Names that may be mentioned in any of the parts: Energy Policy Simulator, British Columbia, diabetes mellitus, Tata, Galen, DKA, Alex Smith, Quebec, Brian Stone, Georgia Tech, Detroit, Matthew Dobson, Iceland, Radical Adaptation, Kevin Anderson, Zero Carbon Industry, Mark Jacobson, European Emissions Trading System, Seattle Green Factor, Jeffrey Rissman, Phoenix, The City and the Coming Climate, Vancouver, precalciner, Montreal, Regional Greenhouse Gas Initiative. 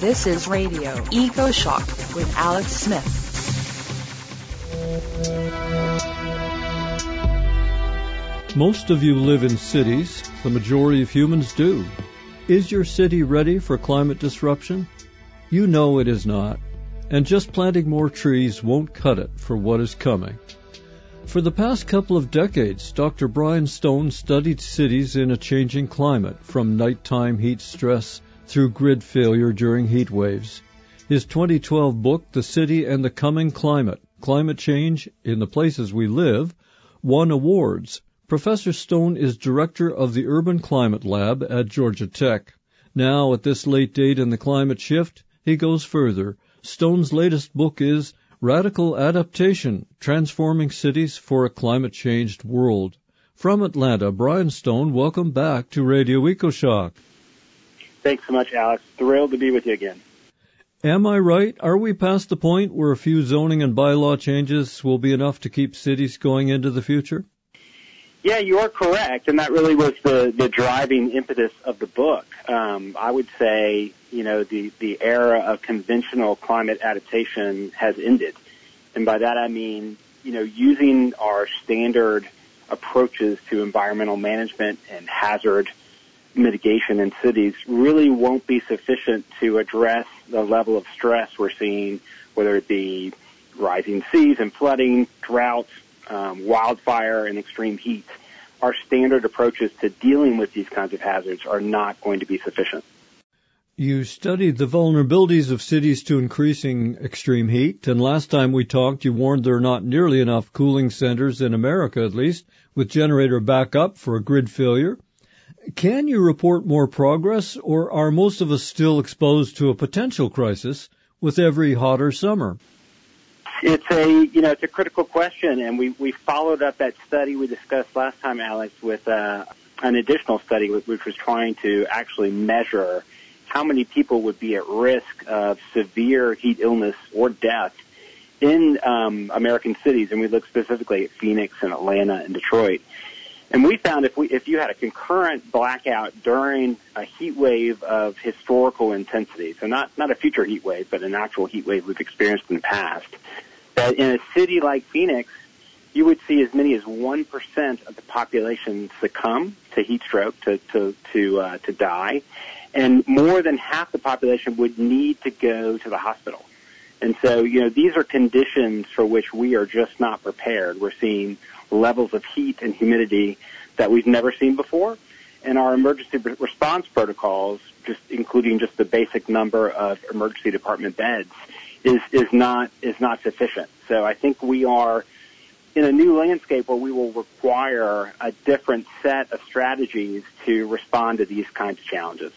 This is Radio EcoShock with Alex Smith. Most of you live in cities. The majority of humans do. Is your city ready for climate disruption? You know it is not. And just planting more trees won't cut it for what is coming. For the past couple of decades, Dr. Brian Stone studied cities in a changing climate, from nighttime heat stress through grid failure during heat waves. His 2012 book, The City and the Coming Climate, Climate Change in the Places We Live, won awards. Professor Stone is director of the Urban Climate Lab at Georgia Tech. Now, at this late date in the climate shift, he goes further. Stone's latest book is Radical Adaptation, Transforming Cities for a Climate-Changed World. From Atlanta, Brian Stone, welcome back to Radio EcoShock. Thanks so much, Alex. Thrilled to be with you again. Am I right? Are we past the point where a few zoning and bylaw changes will be enough to keep cities going into the future? Yeah, you are correct, and that really was the driving impetus of the book. I would say, the era of conventional climate adaptation has ended. And by that I mean, using our standard approaches to environmental management and hazard mitigation in cities really won't be sufficient to address the level of stress we're seeing, whether it be rising seas and flooding, droughts, wildfire and extreme heat. Our standard approaches to dealing with these kinds of hazards are not going to be sufficient. You studied the vulnerabilities of cities to increasing extreme heat, and last time we talked, you warned there are not nearly enough cooling centers in America, at least, with generator backup for a grid failure. Can you report more progress, or are most of us still exposed to a potential crisis with every hotter summer? It's a critical question, and we followed up that study we discussed last time, Alex, with an additional study which was trying to actually measure how many people would be at risk of severe heat illness or death in American cities, and we looked specifically at Phoenix and Atlanta and Detroit. And we found if you had a concurrent blackout during a heat wave of historical intensity, so not a future heat wave, but an actual heat wave we've experienced in the past, that in a city like Phoenix, you would see as many as 1% of the population succumb to heat stroke, to die, and more than half the population would need to go to the hospital. And so, these are conditions for which we are just not prepared. We're seeing levels of heat and humidity that we've never seen before, and our emergency response protocols, just including just the basic number of emergency department beds, is not sufficient. So I think we are in a new landscape where we will require a different set of strategies to respond to these kinds of challenges.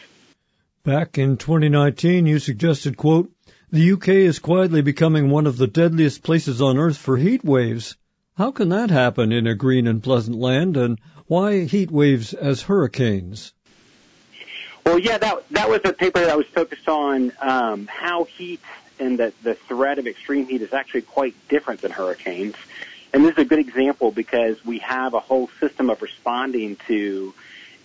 Back in 2019, you suggested, quote, "The UK is quietly becoming one of the deadliest places on Earth for heat waves. How can that happen in a green and pleasant land, and why heat waves as hurricanes?" Well, yeah, that was a paper that was focused on how heat and the threat of extreme heat is actually quite different than hurricanes. And this is a good example because we have a whole system of responding to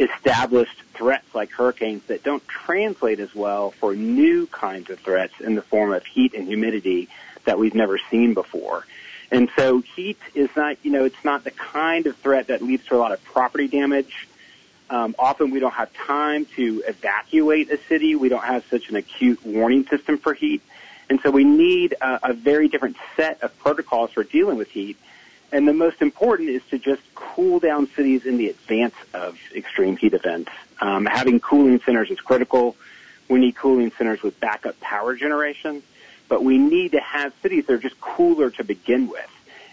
established threats like hurricanes that don't translate as well for new kinds of threats in the form of heat and humidity that we've never seen before. And so heat is not, it's not the kind of threat that leads to a lot of property damage. Often we don't have time to evacuate a city. We don't have such an acute warning system for heat. And so we need a very different set of protocols for dealing with heat. And the most important is to just cool down cities in the advance of extreme heat events. Having cooling centers is critical. We need cooling centers with backup power generation. But we need to have cities that are just cooler to begin with,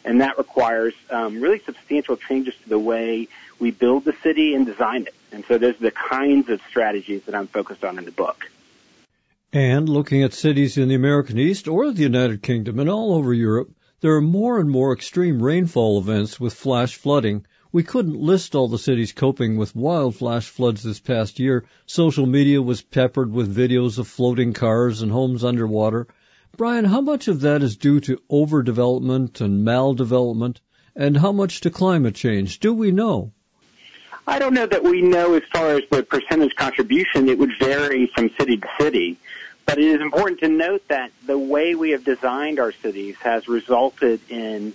and that requires really substantial changes to the way we build the city and design it. And so those are the kinds of strategies that I'm focused on in the book. And looking at cities in the American East or the United Kingdom and all over Europe, there are more and more extreme rainfall events with flash flooding. We couldn't list all the cities coping with wild flash floods this past year. Social media was peppered with videos of floating cars and homes underwater. Brian, how much of that is due to overdevelopment and maldevelopment, and how much to climate change? Do we know? I don't know that we know as far as the percentage contribution. It would vary from city to city. But it is important to note that the way we have designed our cities has resulted in,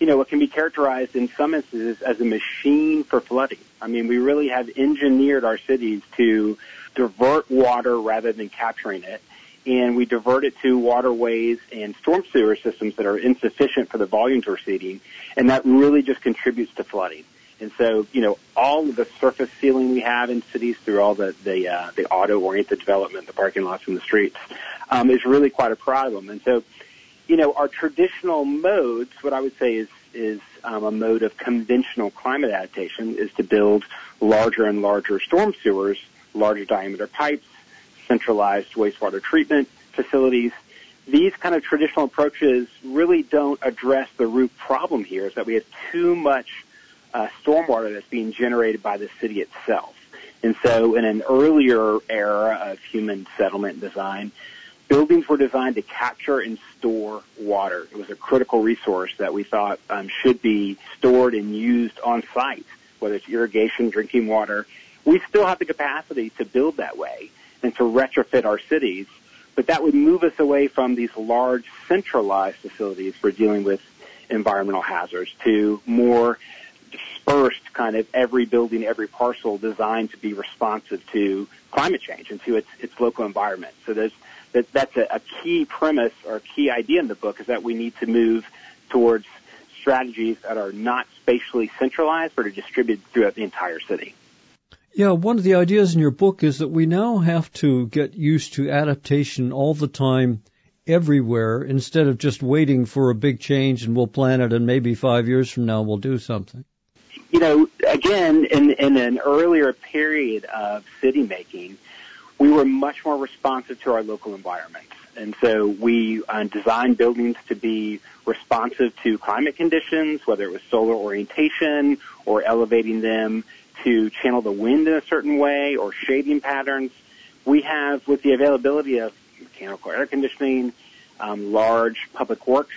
you know, what can be characterized in some instances as a machine for flooding. I mean, we really have engineered our cities to divert water rather than capturing it, and we divert it to waterways and storm sewer systems that are insufficient for the volumes we're seeing, and that really just contributes to flooding. And so, you know, all of the surface sealing we have in cities through all the auto-oriented development, the parking lots and the streets, is really quite a problem. And so, you know, our traditional modes, what I would say is a mode of conventional climate adaptation, is to build larger and larger storm sewers, larger diameter pipes, centralized wastewater treatment facilities. These kind of traditional approaches really don't address the root problem here, is that we have too much stormwater that's being generated by the city itself. And so in an earlier era of human settlement design, buildings were designed to capture and store water. It was a critical resource that we thought should be stored and used on site, whether it's irrigation, drinking water. We still have the capacity to build that way and to retrofit our cities, but that would move us away from these large centralized facilities for dealing with environmental hazards to more dispersed, kind of every building, every parcel designed to be responsive to climate change and to its local environment. So that's a key premise or key idea in the book, is that we need to move towards strategies that are not spatially centralized but are distributed throughout the entire city. Yeah, one of the ideas in your book is that we now have to get used to adaptation all the time, everywhere, instead of just waiting for a big change and we'll plan it and maybe 5 years from now we'll do something. You know, again, in an earlier period of city making, we were much more responsive to our local environment. And so we designed buildings to be responsive to climate conditions, whether it was solar orientation or elevating them to channel the wind in a certain way, or shading patterns. We have, with the availability of mechanical air conditioning, large public works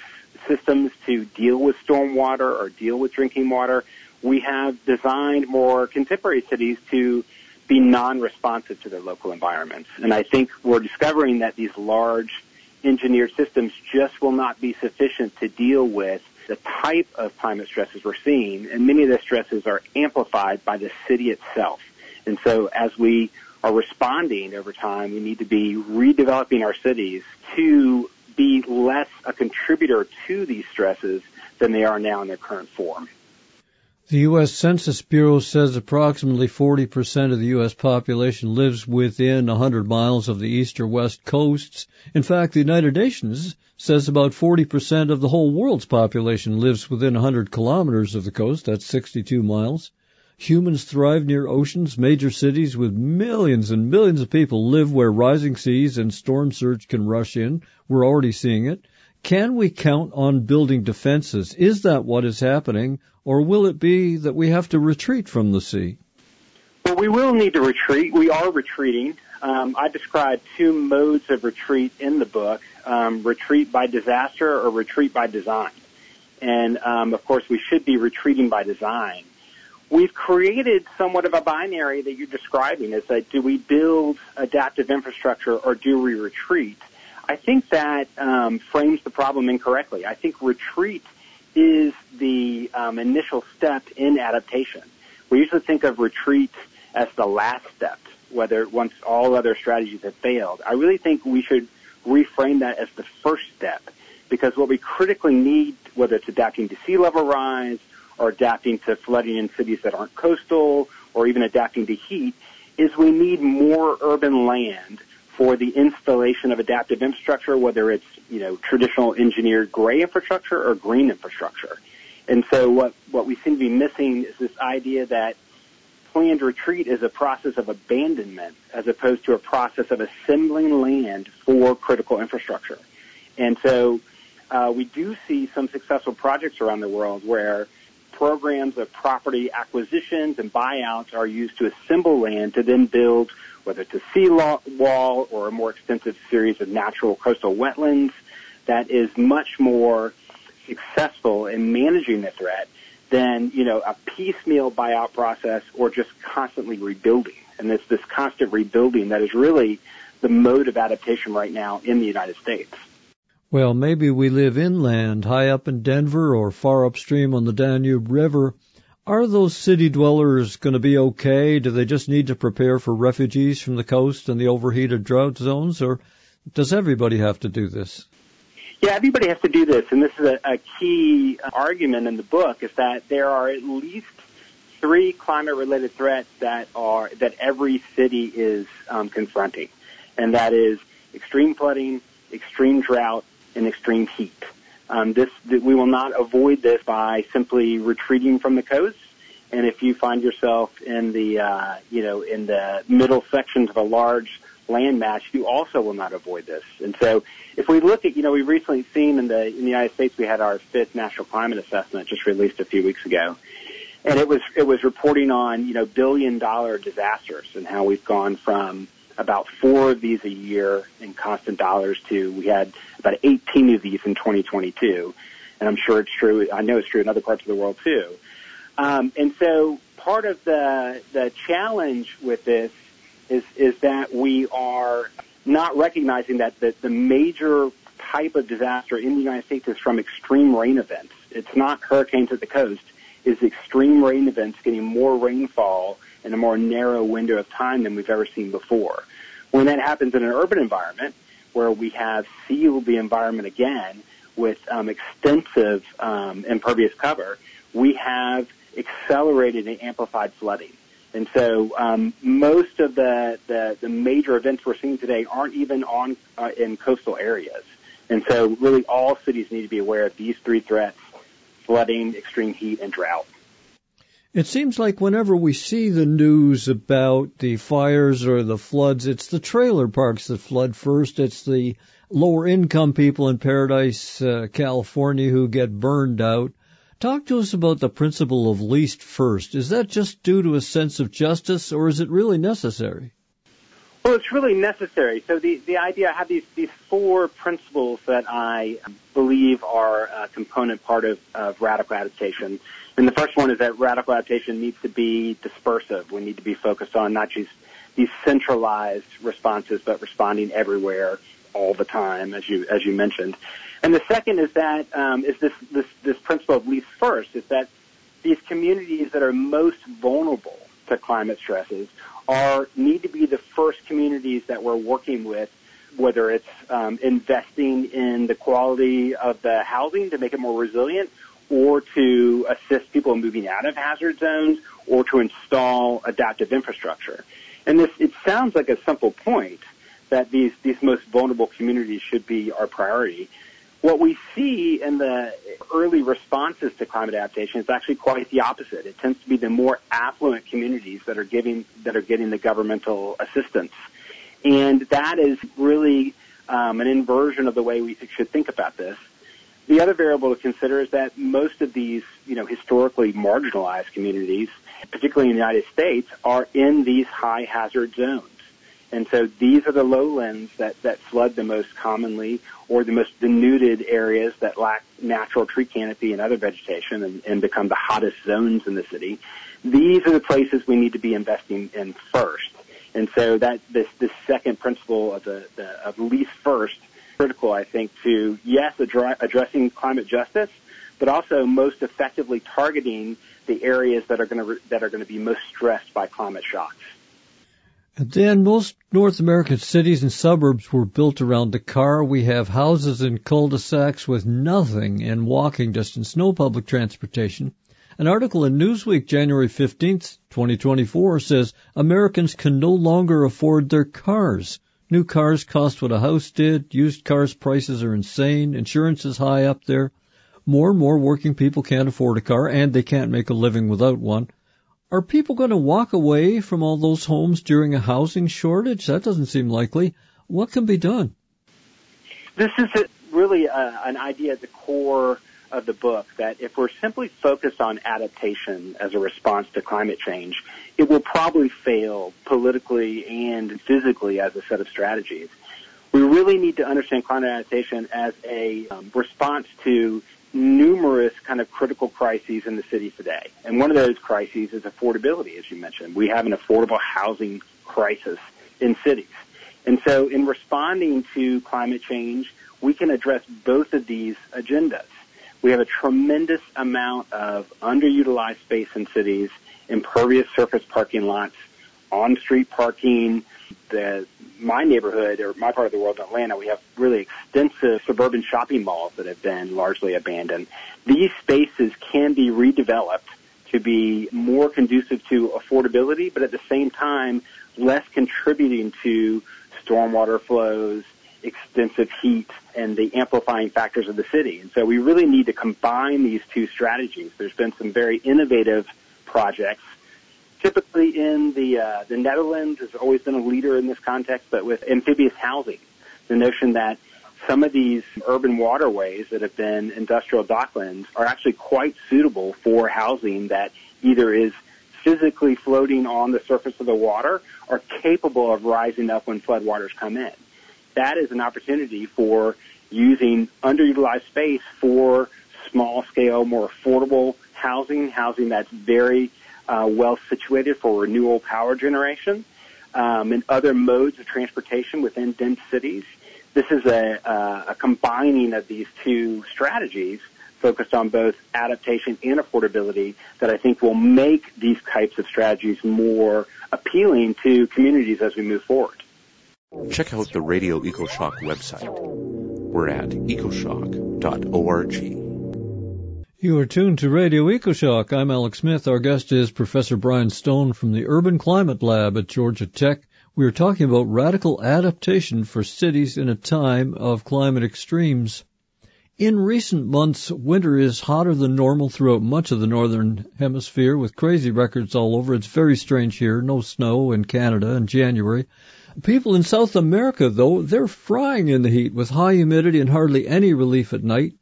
systems to deal with stormwater or deal with drinking water, we have designed more contemporary cities to be non-responsive to their local environments. And I think we're discovering that these large engineered systems just will not be sufficient to deal with the type of climate stresses we're seeing, and many of the stresses are amplified by the city itself. And so as we are responding over time, we need to be redeveloping our cities to be less a contributor to these stresses than they are now in their current form. The U.S. Census Bureau says approximately 40% of the U.S. population lives within 100 miles of the east or west coasts. In fact, the United Nations says about 40% of the whole world's population lives within 100 kilometers of the coast. That's 62 miles. Humans thrive near oceans. Major cities with millions and millions of people live where rising seas and storm surge can rush in. We're already seeing it. Can we count on building defenses? Is that what is happening, or will it be that we have to retreat from the sea? Well, we will need to retreat. We are retreating. I describe two modes of retreat in the book, retreat by disaster or retreat by design. And, of course, we should be retreating by design. We've created somewhat of a binary that you're describing. It's like, do we build adaptive infrastructure or do we retreat? I think that frames the problem incorrectly. I think retreat is the initial step in adaptation. We usually think of retreat as the last step, whether once all other strategies have failed. I really think we should reframe that as the first step, because what we critically need, whether it's adapting to sea level rise or adapting to flooding in cities that aren't coastal or even adapting to heat, is we need more urban land for the installation of adaptive infrastructure, whether it's, you know, traditional engineered gray infrastructure or green infrastructure. And so what we seem to be missing is this idea that planned retreat is a process of abandonment as opposed to a process of assembling land for critical infrastructure. And so we do see some successful projects around the world where programs of property acquisitions and buyouts are used to assemble land to then build, whether it's a sea wall or a more extensive series of natural coastal wetlands, that is much more successful in managing the threat than, you know, a piecemeal buyout process or just constantly rebuilding. And it's this constant rebuilding that is really the mode of adaptation right now in the United States. Well, maybe we live inland, high up in Denver or far upstream on the Danube River. Are those city dwellers going to be okay? Do they just need to prepare for refugees from the coast and the overheated drought zones, or does everybody have to do this? Yeah, everybody has to do this, and this is a key argument in the book, is that there are at least three climate-related threats that every city is confronting, and that is extreme flooding, extreme drought, and extreme heat. We will not avoid this by simply retreating from the coast. And if you find yourself in the in the middle sections of a large landmass, you also will not avoid this. And so, if we look at, we've recently seen in the United States, we had our fifth national climate assessment just released a few weeks ago, and it was reporting on billion-dollar disasters and how we've gone from about four of these a year in constant dollars to we had about 18 of these in 2022. And I'm sure it's true. I know it's true in other parts of the world too. And so part of the challenge with this is that we are not recognizing that the major type of disaster in the United States is from extreme rain events. It's not hurricanes at the coast. It's extreme rain events getting more rainfall in a more narrow window of time than we've ever seen before. When that happens in an urban environment where we have sealed the environment again with extensive impervious cover, we have accelerated and amplified flooding. And so most of the major events we're seeing today aren't even in coastal areas. And so really all cities need to be aware of these three threats: flooding, extreme heat, and drought. It seems like whenever we see the news about the fires or the floods, it's the trailer parks that flood first. It's the lower-income people in Paradise, California, who get burned out. Talk to us about the principle of least first. Is that just due to a sense of justice, or is it really necessary? Well, it's really necessary. So the idea, I have these four principles that I believe are a component part of radical adaptation. And the first one is that radical adaptation needs to be dispersive. We need to be focused on not just these centralized responses, but responding everywhere, all the time, as you mentioned. And the second is that this principle of least first, is that these communities that are most vulnerable to climate stresses need to be the first communities that we're working with, whether it's investing in the quality of the housing to make it more resilient, or to assist people in moving out of hazard zones, or to install adaptive infrastructure. And it sounds like a simple point that these most vulnerable communities should be our priority. What we see in the early responses to climate adaptation is actually quite the opposite. It tends to be the more affluent communities that are getting the governmental assistance. And that is really an inversion of the way we should think about this. The other variable to consider is that most of these, historically marginalized communities, particularly in the United States, are in these high hazard zones. And so these are the lowlands that flood the most commonly, or the most denuded areas that lack natural tree canopy and other vegetation and become the hottest zones in the city. These are the places we need to be investing in first. And so that this second principle of the least first, critical, I think, to, yes, addressing climate justice, but also most effectively targeting the areas that are going to be most stressed by climate shocks. And then most North American cities and suburbs were built around the car. We have houses in cul-de-sacs with nothing in walking distance, no public transportation. An article in Newsweek, January 15th, 2024, says Americans can no longer afford their cars. New cars cost what a house did. Used cars prices are insane. Insurance is high up there. More and more working people can't afford a car, and they can't make a living without one. Are people going to walk away from all those homes during a housing shortage? That doesn't seem likely. What can be done? This is really an idea at the core of the book, that if we're simply focused on adaptation as a response to climate change, it will probably fail politically and physically as a set of strategies. We really need to understand climate adaptation as a response to numerous kind of critical crises in the city today. And one of those crises is affordability, as you mentioned. We have an affordable housing crisis in cities. And so in responding to climate change, we can address both of these agendas. We have a tremendous amount of underutilized space in cities, impervious surface parking lots, on-street parking. My neighborhood, or my part of the world, Atlanta, we have really extensive suburban shopping malls that have been largely abandoned. These spaces can be redeveloped to be more conducive to affordability, but at the same time, less contributing to stormwater flows, extensive heat, and the amplifying factors of the city. And so we really need to combine these two strategies. There's been some very innovative projects. Typically in the Netherlands has always been a leader in this context, but with amphibious housing, the notion that some of these urban waterways that have been industrial docklands are actually quite suitable for housing that either is physically floating on the surface of the water or capable of rising up when floodwaters come in. That is an opportunity for using underutilized space for small-scale, more affordable housing that's very well situated for renewable power generation and other modes of transportation within dense cities. This is a combining of these two strategies focused on both adaptation and affordability that I think will make these types of strategies more appealing to communities as we move forward. Check out the Radio EcoShock website. We're at ecoshock.org. You are tuned to Radio EcoShock. I'm Alex Smith. Our guest is Professor Brian Stone from the Urban Climate Lab at Georgia Tech. We are talking about radical adaptation for cities in a time of climate extremes. In recent months, winter is hotter than normal throughout much of the northern hemisphere, with crazy records all over. It's very strange here. No snow in Canada in January. People in South America, though, they're frying in the heat with high humidity and hardly any relief at night.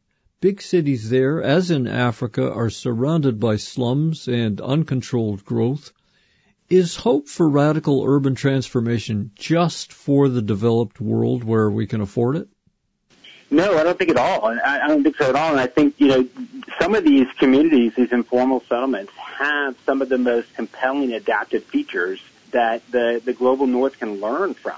Big cities there, as in Africa, are surrounded by slums and uncontrolled growth. Is hope for radical urban transformation just for the developed world where we can afford it? No, I don't think at all. I don't think so at all. And I think, some of these communities, these informal settlements, have some of the most compelling adaptive features that the global north can learn from.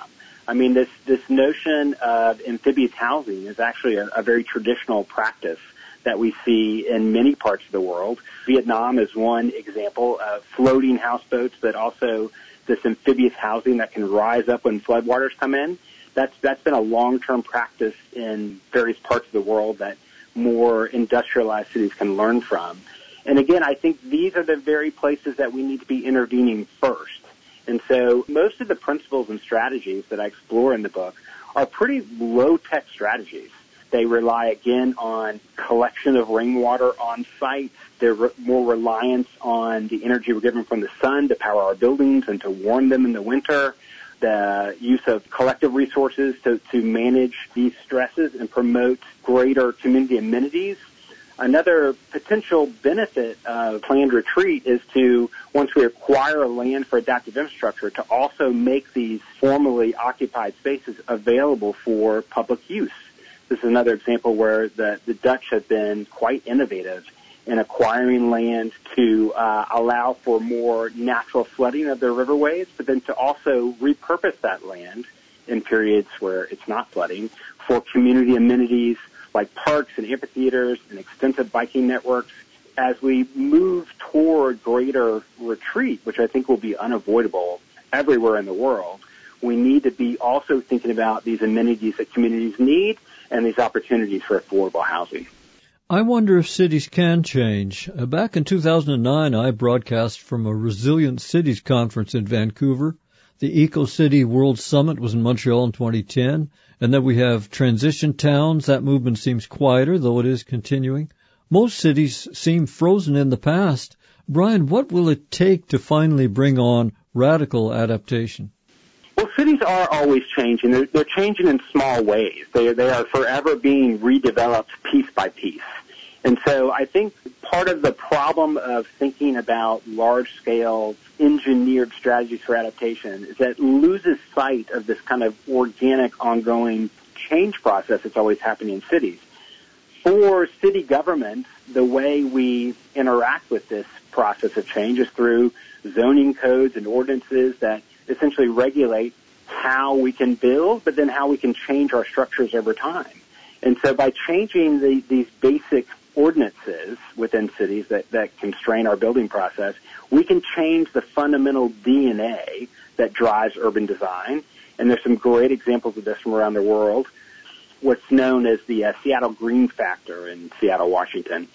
I mean, this notion of amphibious housing is actually a very traditional practice that we see in many parts of the world. Vietnam is one example of floating houseboats, but also this amphibious housing that can rise up when floodwaters come in. That's been a long-term practice in various parts of the world that more industrialized cities can learn from. And again, I think these are the very places that we need to be intervening first. And so most of the principles and strategies that I explore in the book are pretty low-tech strategies. They rely, again, on collection of rainwater on site. They're more reliance on the energy we're given from the sun to power our buildings and to warm them in the winter, the use of collective resources to manage these stresses and promote greater community amenities. Another potential benefit of planned retreat is to, once we acquire land for adaptive infrastructure, to also make these formerly occupied spaces available for public use. This is another example where the Dutch have been quite innovative in acquiring land to allow for more natural flooding of their riverways, but then to also repurpose that land in periods where it's not flooding for community amenities, like parks and amphitheaters and extensive biking networks. As we move toward greater retreat, which I think will be unavoidable everywhere in the world, we need to be also thinking about these amenities that communities need and these opportunities for affordable housing. I wonder if cities can change. Back in 2009, I broadcast from a Resilient Cities Conference in Vancouver. The Eco-City World Summit was in Montreal in 2010. And then we have transition towns. That movement seems quieter, though it is continuing. Most cities seem frozen in the past. Brian, what will it take to finally bring on radical adaptation? Well, cities are always changing. They're changing in small ways. They are forever being redeveloped piece by piece. And so I think part of the problem of thinking about large-scale engineered strategies for adaptation is that it loses sight of this kind of organic, ongoing change process that's always happening in cities. For city governments, the way we interact with this process of change is through zoning codes and ordinances that essentially regulate how we can build, but then how we can change our structures over time. And so by changing these basic ordinances within cities that constrain our building process, we can change the fundamental DNA that drives urban design. And there's some great examples of this from around the world. What's known as the Seattle Green Factor in Seattle, Washington,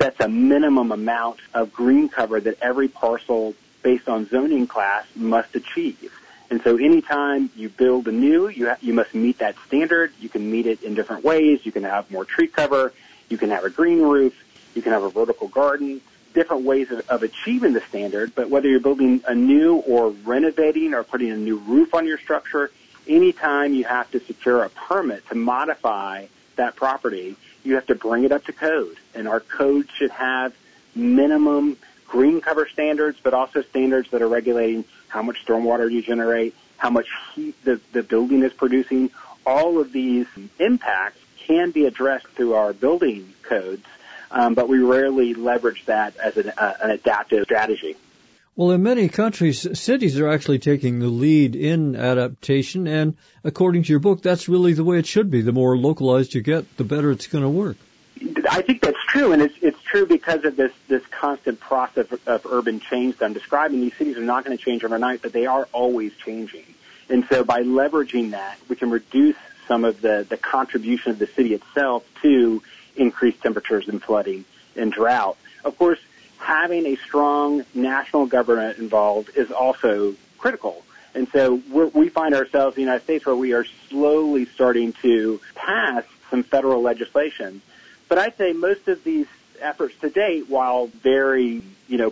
sets a minimum amount of green cover that every parcel based on zoning class must achieve. And so anytime you build anew, you must meet that standard. You can meet it in different ways. You can have more tree cover. You can have a green roof. You can have a vertical garden. Different ways of achieving the standard, but whether you're building anew or renovating or putting a new roof on your structure, anytime you have to secure a permit to modify that property, you have to bring it up to code. And our code should have minimum green cover standards, but also standards that are regulating how much stormwater you generate, how much heat the building is producing. All of these impacts can be addressed through our building codes, but we rarely leverage that as an adaptive strategy. Well, in many countries, cities are actually taking the lead in adaptation, and according to your book, that's really the way it should be. The more localized you get, the better it's going to work. I think that's true, and it's true because of this constant process of urban change that I'm describing. These cities are not going to change overnight, but they are always changing. And so by leveraging that, we can reduce some of the contribution of the city itself to increased temperatures and flooding and drought. Of course, having a strong national government involved is also critical. And so we find ourselves in the United States where we are slowly starting to pass some federal legislation. But I'd say most of these efforts to date, while very,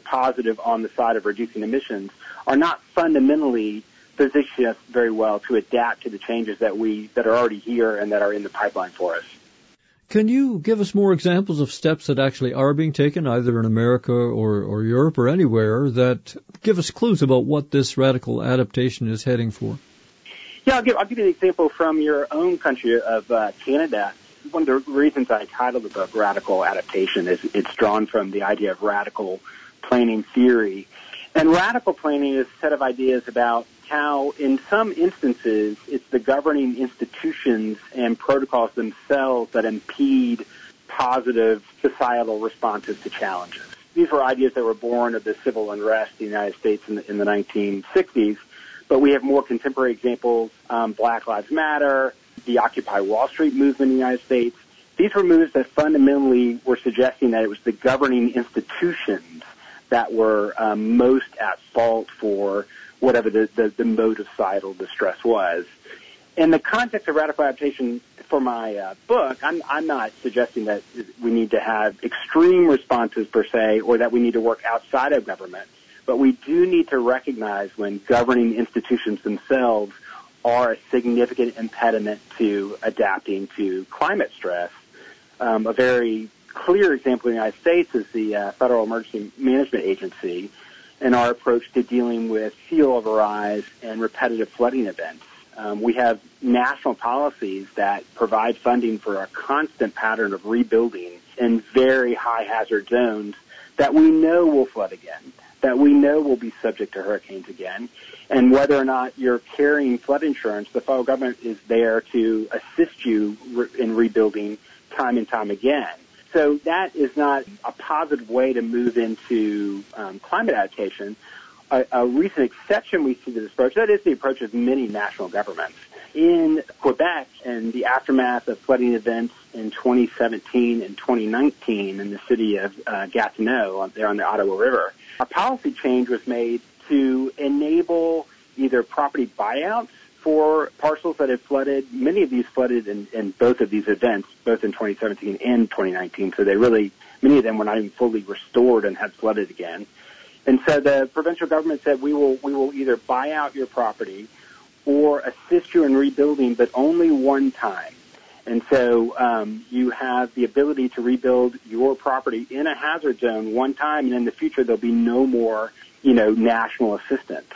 positive on the side of reducing emissions, are not fundamentally positioned us very well to adapt to the changes that are already here and that are in the pipeline for us. Can you give us more examples of steps that actually are being taken, either in America or Europe or anywhere, that give us clues about what this radical adaptation is heading for? Yeah, I'll give you an example from your own country of Canada. One of the reasons I titled the book Radical Adaptation is it's drawn from the idea of radical planning theory. And radical planning is a set of ideas about how, in some instances, it's the governing institutions and protocols themselves that impede positive societal responses to challenges. These were ideas that were born of the civil unrest in the United States in the 1960s, but we have more contemporary examples, Black Lives Matter, the Occupy Wall Street movement in the United States. These were moves that fundamentally were suggesting that it was the governing institutions that were most at fault for whatever the mode of societal distress was. In the context of radical adaptation for my book, I'm not suggesting that we need to have extreme responses per se or that we need to work outside of government, but we do need to recognize when governing institutions themselves are a significant impediment to adapting to climate stress. A very clear example in the United States is the Federal Emergency Management Agency and our approach to dealing with sea level rise and repetitive flooding events. We have national policies that provide funding for a constant pattern of rebuilding in very high hazard zones that we know will flood again, that we know will be subject to hurricanes again. And whether or not you're carrying flood insurance, the federal government is there to assist you in rebuilding time and time again. So that is not a positive way to move into climate adaptation. A recent exception we see to this approach, that is the approach of many national governments. In Quebec, in the aftermath of flooding events in 2017 and 2019 in the city of Gatineau, there on the Ottawa River, a policy change was made to enable either property buyouts for parcels that had flooded. Many of these flooded in both of these events, both in 2017 and 2019. So they really, many of them were not even fully restored and had flooded again. And so the provincial government said, we will either buy out your property or assist you in rebuilding, but only one time. And so you have the ability to rebuild your property in a hazard zone one time, and in the future there'll be no more, national assistance.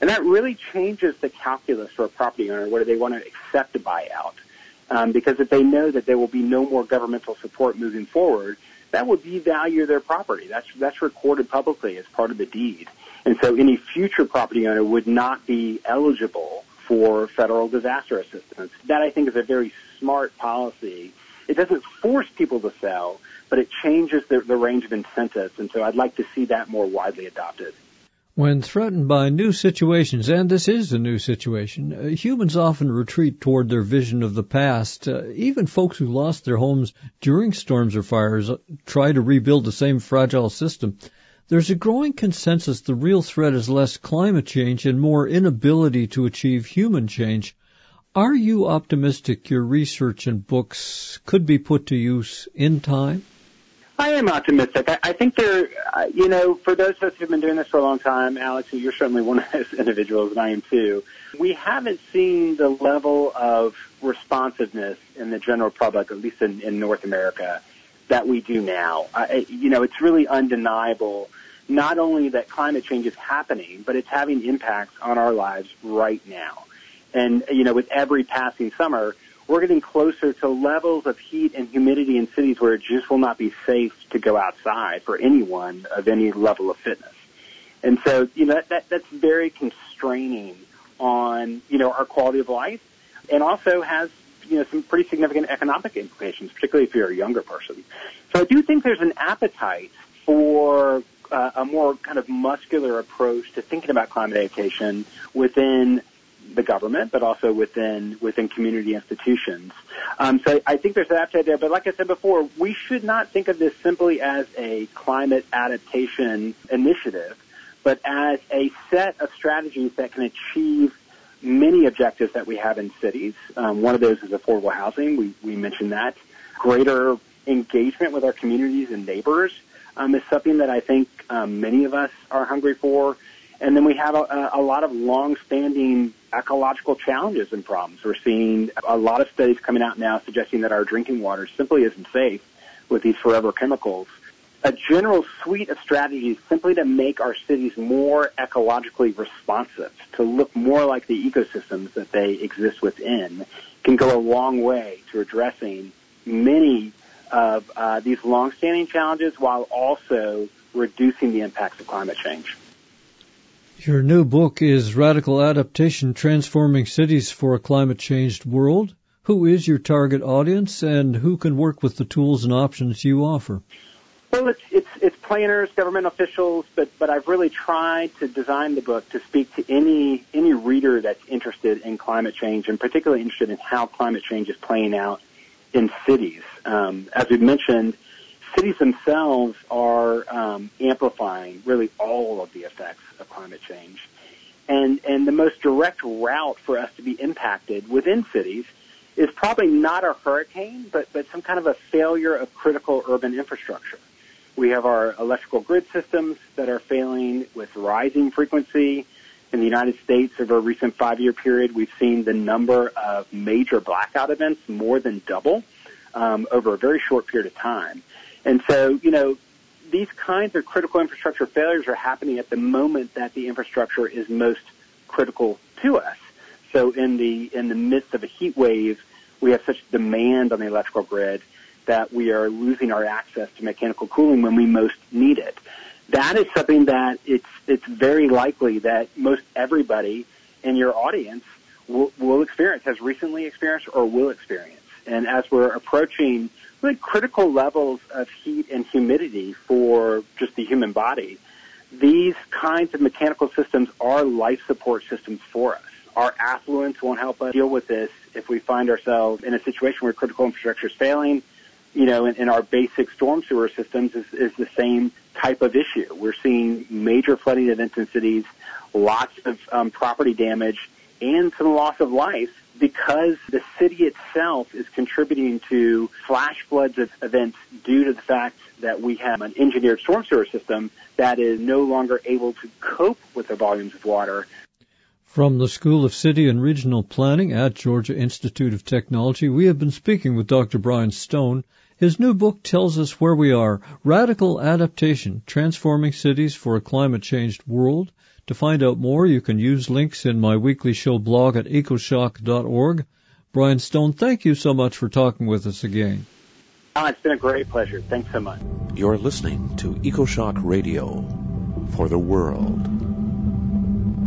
And that really changes the calculus for a property owner, whether they want to accept a buyout. Because if they know that there will be no more governmental support moving forward, that will devalue their property. That's recorded publicly as part of the deed. And so any future property owner would not be eligible for federal disaster assistance. That, I think, is a very smart policy. It doesn't force people to sell, but it changes the range of incentives, and so I'd like to see that more widely adopted. When threatened by new situations, and this is a new situation, humans often retreat toward their vision of the past. Even folks who lost their homes during storms or fires try to rebuild the same fragile system. There's a growing consensus the real threat is less climate change and more inability to achieve human change. Are you optimistic your research and books could be put to use in time? I am optimistic. I think there, you know, for those of us who've been doing this for a long time, Alex, and you're certainly one of those individuals, and I am too, we haven't seen the level of responsiveness in the general public, at least in North America, that we do now. You know, it's really undeniable, not only that climate change is happening, but it's having impacts on our lives right now. And, you know, with every passing summer, we're getting closer to levels of heat and humidity in cities where it just will not be safe to go outside for anyone of any level of fitness. And so, you know, that's very constraining on, you know, our quality of life, and also has, you know, some pretty significant economic implications, particularly if you're a younger person. So I do think there's an appetite for a more kind of muscular approach to thinking about climate adaptation within the government, but also within community institutions. So I think there's an appetite there. But like I said before, we should not think of this simply as a climate adaptation initiative, but as a set of strategies that can achieve many objectives that we have in cities. One of those is affordable housing. We mentioned that. Greater engagement with our communities and neighbors is something that I think many of us are hungry for. And then we have a lot of long-standing ecological challenges and problems. We're seeing a lot of studies coming out now suggesting that our drinking water simply isn't safe with these forever chemicals. A general suite of strategies simply to make our cities more ecologically responsive, to look more like the ecosystems that they exist within, can go a long way to addressing many of these long-standing challenges while also reducing the impacts of climate change. Your new book is Radical Adaptation, Transforming Cities for a Climate-Changed World. Who is your target audience, and who can work with the tools and options you offer? Well, it's planners, government officials, but I've really tried to design the book to speak to any reader that's interested in climate change, and particularly interested in how climate change is playing out in cities. As we've mentioned, cities themselves are amplifying really all of the effects of climate change. And the most direct route for us to be impacted within cities is probably not a hurricane, but some kind of a failure of critical urban infrastructure. We have our electrical grid systems that are failing with rising frequency. In the United States, over a recent 5-year period, we've seen the number of major blackout events more than double over a very short period of time. And so, you know, these kinds of critical infrastructure failures are happening at the moment that the infrastructure is most critical to us. So in the midst of a heat wave, we have such demand on the electrical grid that we are losing our access to mechanical cooling when we most need it. That is something that it's very likely that most everybody in your audience will experience, has recently experienced, or will experience. And as we're approaching really critical levels of heat and humidity for just the human body, these kinds of mechanical systems are life support systems for us. Our affluence won't help us deal with this if we find ourselves in a situation where critical infrastructure is failing. You know, in our basic storm sewer systems is the same type of issue. We're seeing major flooding events in cities, lots of property damage, and some loss of life, because the city itself is contributing to flash floods of events due to the fact that we have an engineered storm sewer system that is no longer able to cope with the volumes of water. From the School of City and Regional Planning at Georgia Institute of Technology, we have been speaking with Dr. Brian Stone. His new book tells us where we are: Radical Adaptation, Transforming Cities for a Climate-Changed World. To find out more, you can use links in my weekly show blog at ecoshock.org. Brian Stone, thank you so much for talking with us again. Oh, it's been a great pleasure. Thanks so much. You're listening to EcoShock Radio for the world.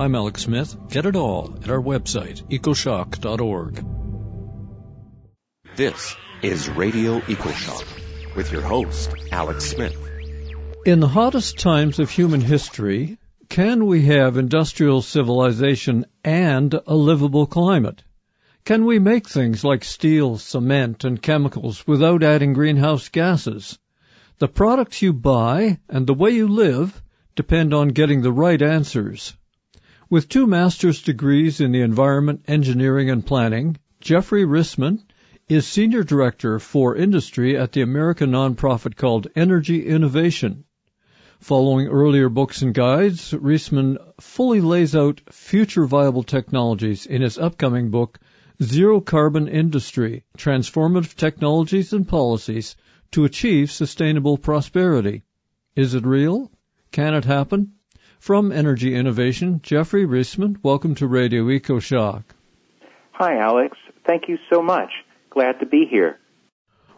I'm Alex Smith. Get it all at our website, ecoshock.org. This is Radio EcoShock with your host, Alex Smith. In the hottest times of human history, can we have industrial civilization and a livable climate? Can we make things like steel, cement, and chemicals without adding greenhouse gases? The products you buy and the way you live depend on getting the right answers. With 2 master's degrees in the environment, engineering, and planning, Jeffrey Rissman is Senior Director for Industry at the American nonprofit called Energy Innovation. Following earlier books and guides, Rissman fully lays out future viable technologies in his upcoming book, Zero Carbon Industry, Transformative Technologies and Policies to Achieve Sustainable Prosperity. Is it real? Can it happen? From Energy Innovation, Jeffrey Rissman, welcome to Radio EcoShock. Hi, Alex. Thank you so much. Glad to be here.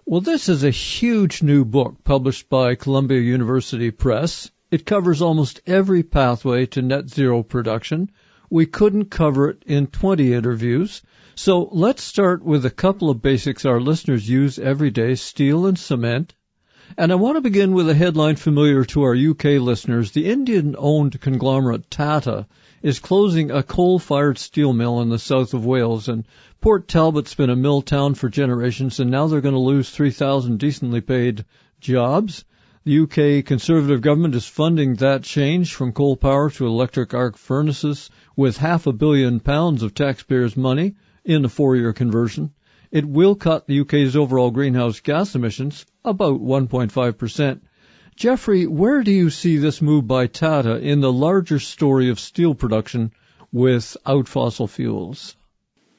Well, this is a huge new book published by Columbia University Press. It covers almost every pathway to net zero production. We couldn't cover it in 20 interviews. So let's start with a couple of basics our listeners use every day, steel and cement. And I want to begin with a headline familiar to our UK listeners. The Indian-owned conglomerate Tata is closing a coal-fired steel mill in the south of Wales, and Port Talbot's been a mill town for generations, and now they're going to lose 3,000 decently paid jobs. The UK Conservative government is funding that change from coal power to electric arc furnaces with £500 million of taxpayers' money in a 4-year conversion. It will cut the UK's overall greenhouse gas emissions about 1.5%. Jeffrey, where do you see this move by Tata in the larger story of steel production without fossil fuels?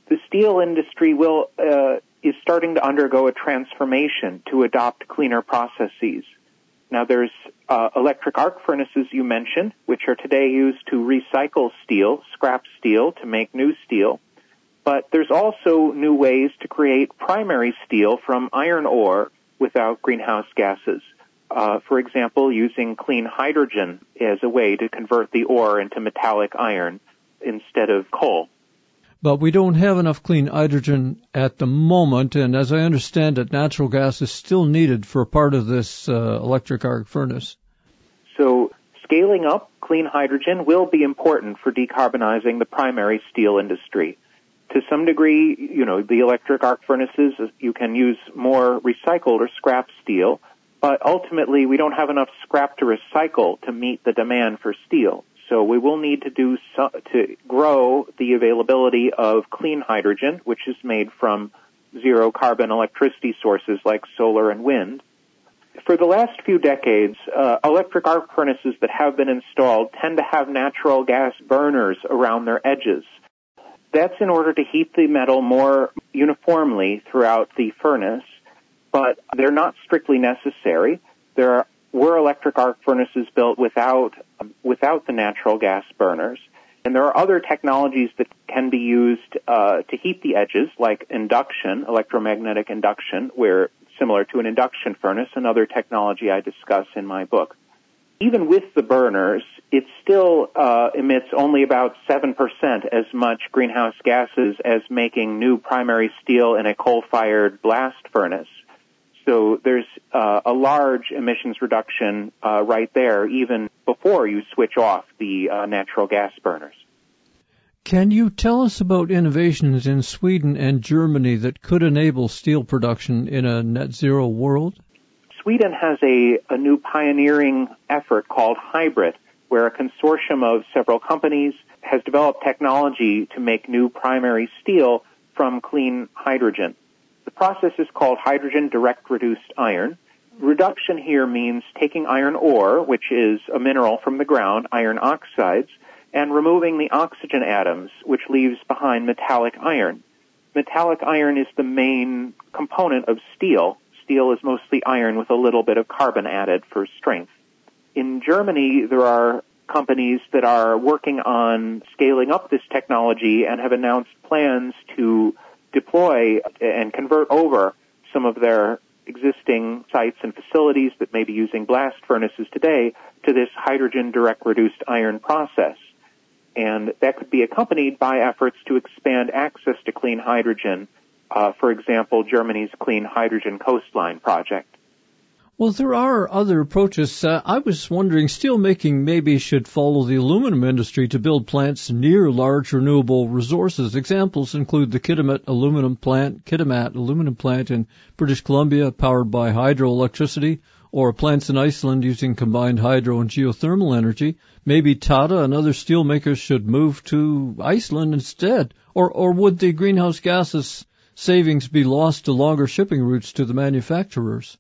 The steel industry is starting to undergo a transformation to adopt cleaner processes. Now, there's electric arc furnaces you mentioned, which are today used to recycle steel, scrap steel, to make new steel. But there's also new ways to create primary steel from iron ore without greenhouse gases. For example, using clean hydrogen as a way to convert the ore into metallic iron instead of coal. But we don't have enough clean hydrogen at the moment, and as I understand it, natural gas is still needed for part of this electric arc furnace. So scaling up clean hydrogen will be important for decarbonizing the primary steel industry. To some degree, the electric arc furnaces, you can use more recycled or scrap steel, but ultimately we don't have enough scrap to recycle to meet the demand for steel. So we will need to grow the availability of clean hydrogen, which is made from zero carbon electricity sources like solar and wind. For the last few decades, electric arc furnaces that have been installed tend to have natural gas burners around their edges. That's in order to heat the metal more uniformly throughout the furnace, but they're not strictly necessary. There were electric arc furnaces built without the natural gas burners, and there are other technologies that can be used to heat the edges, like induction, electromagnetic induction, where similar to an induction furnace, another technology I discuss in my book. Even with the burners, it still emits only about 7% as much greenhouse gases as making new primary steel in a coal-fired blast furnace. So there's a large emissions reduction right there, even before you switch off the natural gas burners. Can you tell us about innovations in Sweden and Germany that could enable steel production in a net-zero world? Sweden has a new pioneering effort called Hybrid, where a consortium of several companies has developed technology to make new primary steel from clean hydrogen. The process is called hydrogen direct reduced iron. Reduction here means taking iron ore, which is a mineral from the ground, iron oxides, and removing the oxygen atoms, which leaves behind metallic iron. Metallic iron is the main component of steel. Steel is mostly iron with a little bit of carbon added for strength. In Germany, there are companies that are working on scaling up this technology and have announced plans to deploy and convert over some of their existing sites and facilities that may be using blast furnaces today to this hydrogen direct reduced iron process. And that could be accompanied by efforts to expand access to clean hydrogen, for example, Germany's Clean Hydrogen Coastline project. Well, there are other approaches. I was wondering, steel making maybe should follow the aluminum industry to build plants near large renewable resources. Examples include the Kitimat aluminum plant in British Columbia, powered by hydroelectricity, or plants in Iceland using combined hydro and geothermal energy. Maybe Tata and other steelmakers should move to Iceland instead, or would the greenhouse gases savings be lost to longer shipping routes to the manufacturers?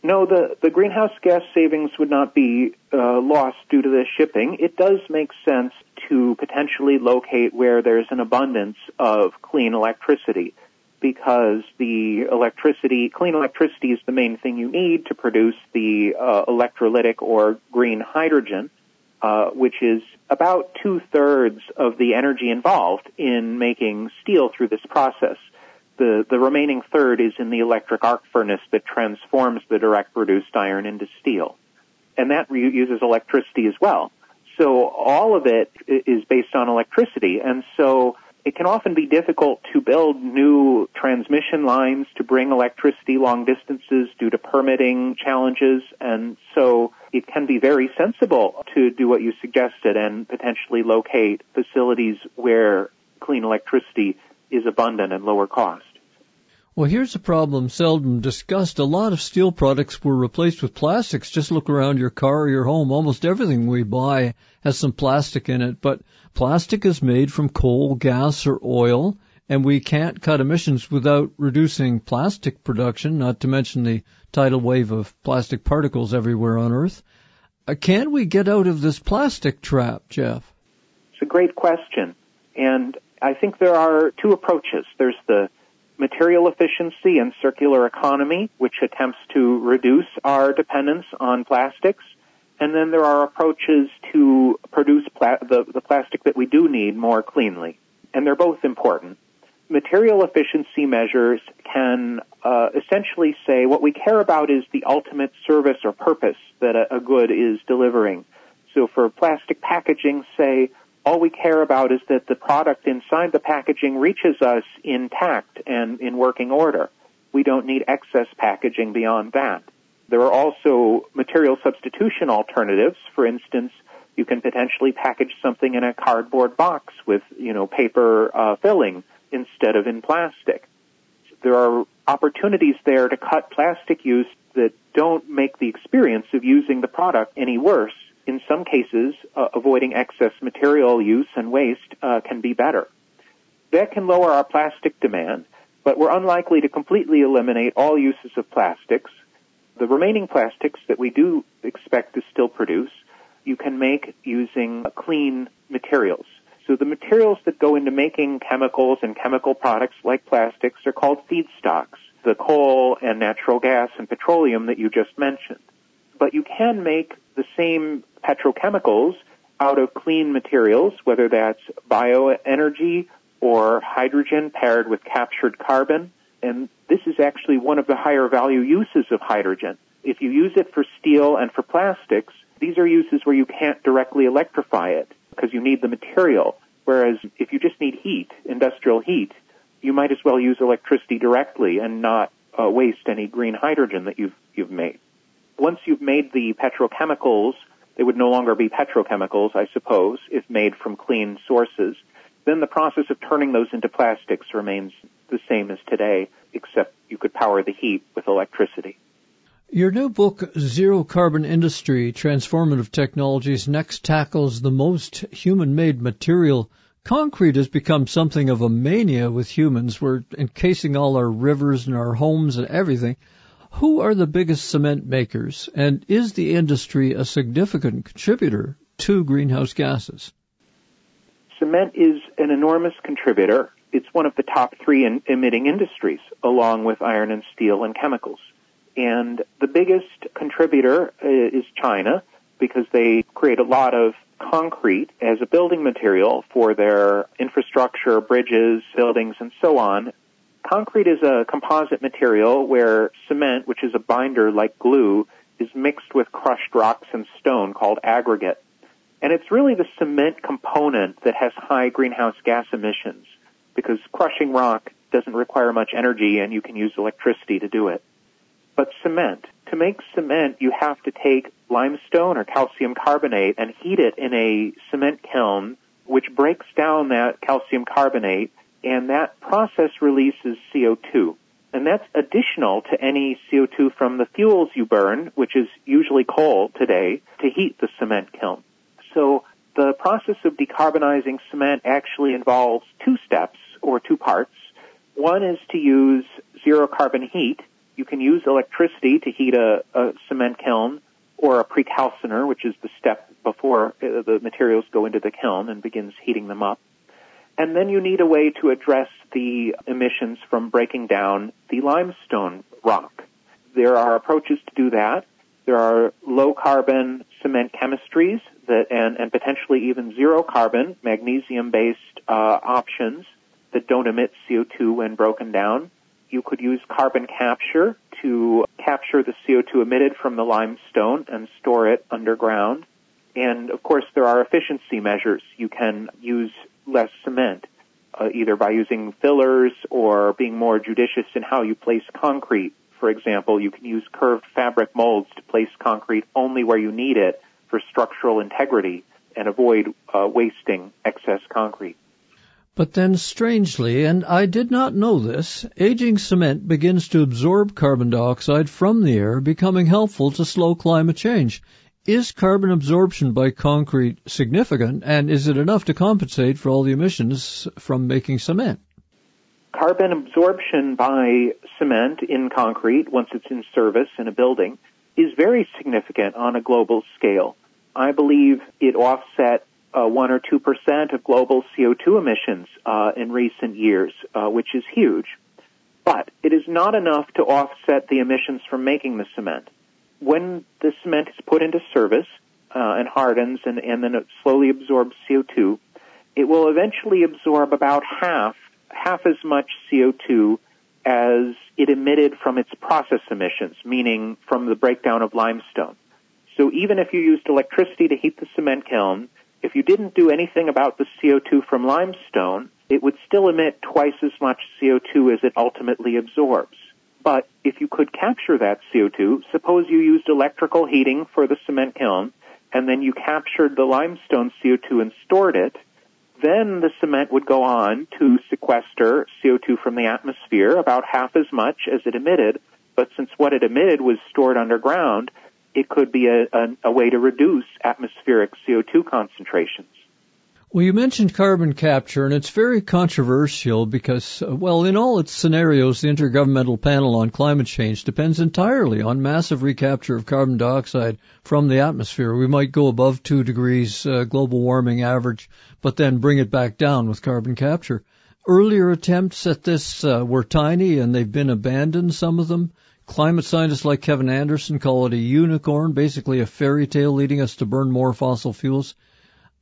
No, the greenhouse gas savings would not be lost due to the shipping. It does make sense to potentially locate where there's an abundance of clean electricity, because clean electricity is the main thing you need to produce the electrolytic or green hydrogen, which is about 2/3 of the energy involved in making steel through this process. The remaining third is in the electric arc furnace that transforms the direct reduced iron into steel. And that uses electricity as well. So all of it is based on electricity, and so it can often be difficult to build new transmission lines to bring electricity long distances due to permitting challenges, and so it can be very sensible to do what you suggested and potentially locate facilities where clean electricity is abundant and lower cost. Well, here's a problem seldom discussed. A lot of steel products were replaced with plastics. Just look around your car or your home. Almost everything we buy has some plastic in it, but plastic is made from coal, gas, or oil, and we can't cut emissions without reducing plastic production, not to mention the tidal wave of plastic particles everywhere on Earth. Can we get out of this plastic trap, Jeff? It's a great question, and I think there are two approaches. There's the material efficiency and circular economy, which attempts to reduce our dependence on plastics. And then there are approaches to produce the plastic that we do need more cleanly. And they're both important. Material efficiency measures can essentially say what we care about is the ultimate service or purpose that a good is delivering. So for plastic packaging, say, all we care about is that the product inside the packaging reaches us intact and in working order. We don't need excess packaging beyond that. There are also material substitution alternatives. For instance, you can potentially package something in a cardboard box with, paper filling instead of in plastic. There are opportunities there to cut plastic use that don't make the experience of using the product any worse. In some cases, avoiding excess material use and waste can be better. That can lower our plastic demand, but we're unlikely to completely eliminate all uses of plastics. The remaining plastics that we do expect to still produce, you can make using clean materials. So the materials that go into making chemicals and chemical products like plastics are called feedstocks, the coal and natural gas and petroleum that you just mentioned. But you can make the same petrochemicals out of clean materials, whether that's bioenergy or hydrogen paired with captured carbon. And this is actually one of the higher value uses of hydrogen. If you use it for steel and for plastics, these are uses where you can't directly electrify it because you need the material. Whereas if you just need heat, industrial heat, you might as well use electricity directly and not waste any green hydrogen that you've made. Once you've made the petrochemicals, they would no longer be petrochemicals, I suppose, if made from clean sources. Then the process of turning those into plastics remains the same as today, except you could power the heat with electricity. Your new book, Zero Carbon Industry, Transformative Technologies, next tackles the most human-made material. Concrete has become something of a mania with humans. We're encasing all our rivers and our homes and everything. Who are the biggest cement makers, and is the industry a significant contributor to greenhouse gases? Cement is an enormous contributor. It's one of the top three emitting industries, along with iron and steel and chemicals. And the biggest contributor is China, because they create a lot of concrete as a building material for their infrastructure, bridges, buildings, and so on. Concrete is a composite material where cement, which is a binder like glue, is mixed with crushed rocks and stone called aggregate. And it's really the cement component that has high greenhouse gas emissions, because crushing rock doesn't require much energy and you can use electricity to do it. But cement, to make cement, you have to take limestone or calcium carbonate and heat it in a cement kiln, which breaks down that calcium carbonate, and that process releases CO2. And that's additional to any CO2 from the fuels you burn, which is usually coal today, to heat the cement kiln. So the process of decarbonizing cement actually involves two steps or two parts. One is to use zero-carbon heat. You can use electricity to heat a cement kiln or a precalciner, which is the step before the materials go into the kiln and begins heating them up. And then you need a way to address the emissions from breaking down the limestone rock. There are approaches to do that. There are low-carbon cement chemistries and potentially even zero-carbon, magnesium-based options that don't emit CO2 when broken down. You could use carbon capture to capture the CO2 emitted from the limestone and store it underground. And, of course, there are efficiency measures. You can use less cement, either by using fillers or being more judicious in how you place concrete. For example, you can use curved fabric molds to place concrete only where you need it for structural integrity and avoid wasting excess concrete. But then strangely, and I did not know this, aging cement begins to absorb carbon dioxide from the air, becoming helpful to slow climate change. Is carbon absorption by concrete significant, and is it enough to compensate for all the emissions from making cement? Carbon absorption by cement in concrete, once it's in service in a building, is very significant on a global scale. I believe it offset 1 or 2% of global CO2 emissions in recent years, which is huge. But it is not enough to offset the emissions from making the cement. When the cement is put into service and hardens and then it slowly absorbs CO2, it will eventually absorb about half as much CO2 as it emitted from its process emissions, meaning from the breakdown of limestone. So even if you used electricity to heat the cement kiln, if you didn't do anything about the CO2 from limestone, it would still emit twice as much CO2 as it ultimately absorbs. But if you could capture that CO2, suppose you used electrical heating for the cement kiln, and then you captured the limestone CO2 and stored it, then the cement would go on to sequester CO2 from the atmosphere about half as much as it emitted. But since what it emitted was stored underground, it could be a way to reduce atmospheric CO2 concentrations. Well, you mentioned carbon capture, and it's very controversial because, well, in all its scenarios, the Intergovernmental Panel on Climate Change depends entirely on massive recapture of carbon dioxide from the atmosphere. We might go above 2 degrees global warming average, but then bring it back down with carbon capture. Earlier attempts at this were tiny, and they've been abandoned, some of them. Climate scientists like Kevin Anderson call it a unicorn, basically a fairy tale leading us to burn more fossil fuels.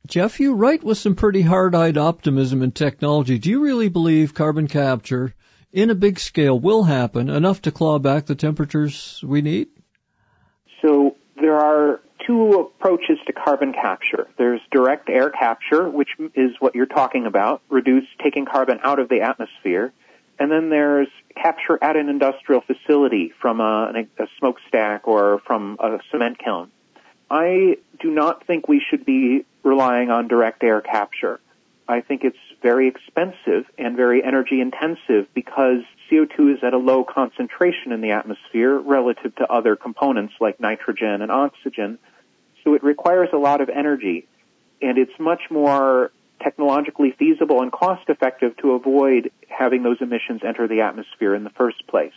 Jeff, you write with some pretty hard-eyed optimism in technology. Do you really believe carbon capture in a big scale will happen, enough to claw back the temperatures we need? So there are two approaches to carbon capture. There's direct air capture, which is what you're talking about, taking carbon out of the atmosphere. And then there's capture at an industrial facility from a smokestack or from a cement kiln. I do not think we should be relying on direct air capture. I think it's very expensive and very energy intensive because CO2 is at a low concentration in the atmosphere relative to other components like nitrogen and oxygen. So it requires a lot of energy, and it's much more technologically feasible and cost effective to avoid having those emissions enter the atmosphere in the first place.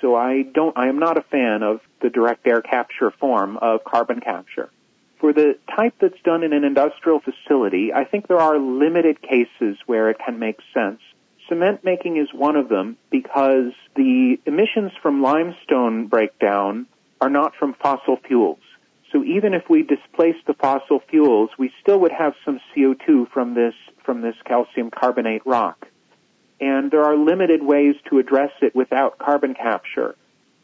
So I am not a fan of the direct air capture form of carbon capture. For the type that's done in an industrial facility, I think there are limited cases where it can make sense. Cement making is one of them because the emissions from limestone breakdown are not from fossil fuels. So even if we displaced the fossil fuels, we still would have some CO2 from this calcium carbonate rock. And there are limited ways to address it without carbon capture.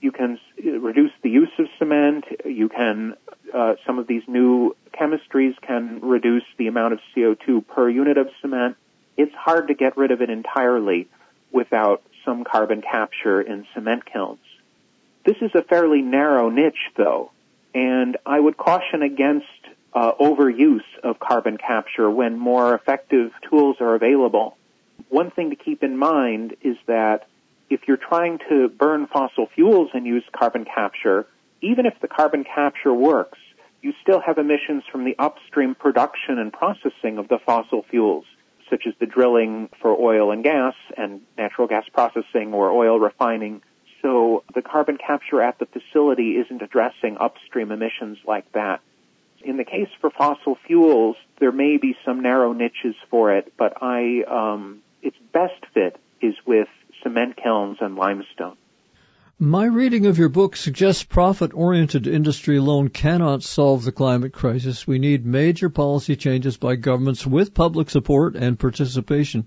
You can reduce the use of cement. You can some of these new chemistries can reduce the amount of CO2 per unit of cement. It's hard to get rid of it entirely without some carbon capture in cement kilns. This is a fairly narrow niche, though, and I would caution against overuse of carbon capture when more effective tools are available. One thing to keep in mind is that if you're trying to burn fossil fuels and use carbon capture, even if the carbon capture works, you still have emissions from the upstream production and processing of the fossil fuels, such as the drilling for oil and gas and natural gas processing or oil refining. So the carbon capture at the facility isn't addressing upstream emissions like that. In the case for fossil fuels, there may be some narrow niches for it, but its best fit is with cement kilns and limestone. My reading of your book suggests profit-oriented industry alone cannot solve the climate crisis. We need major policy changes by governments with public support and participation.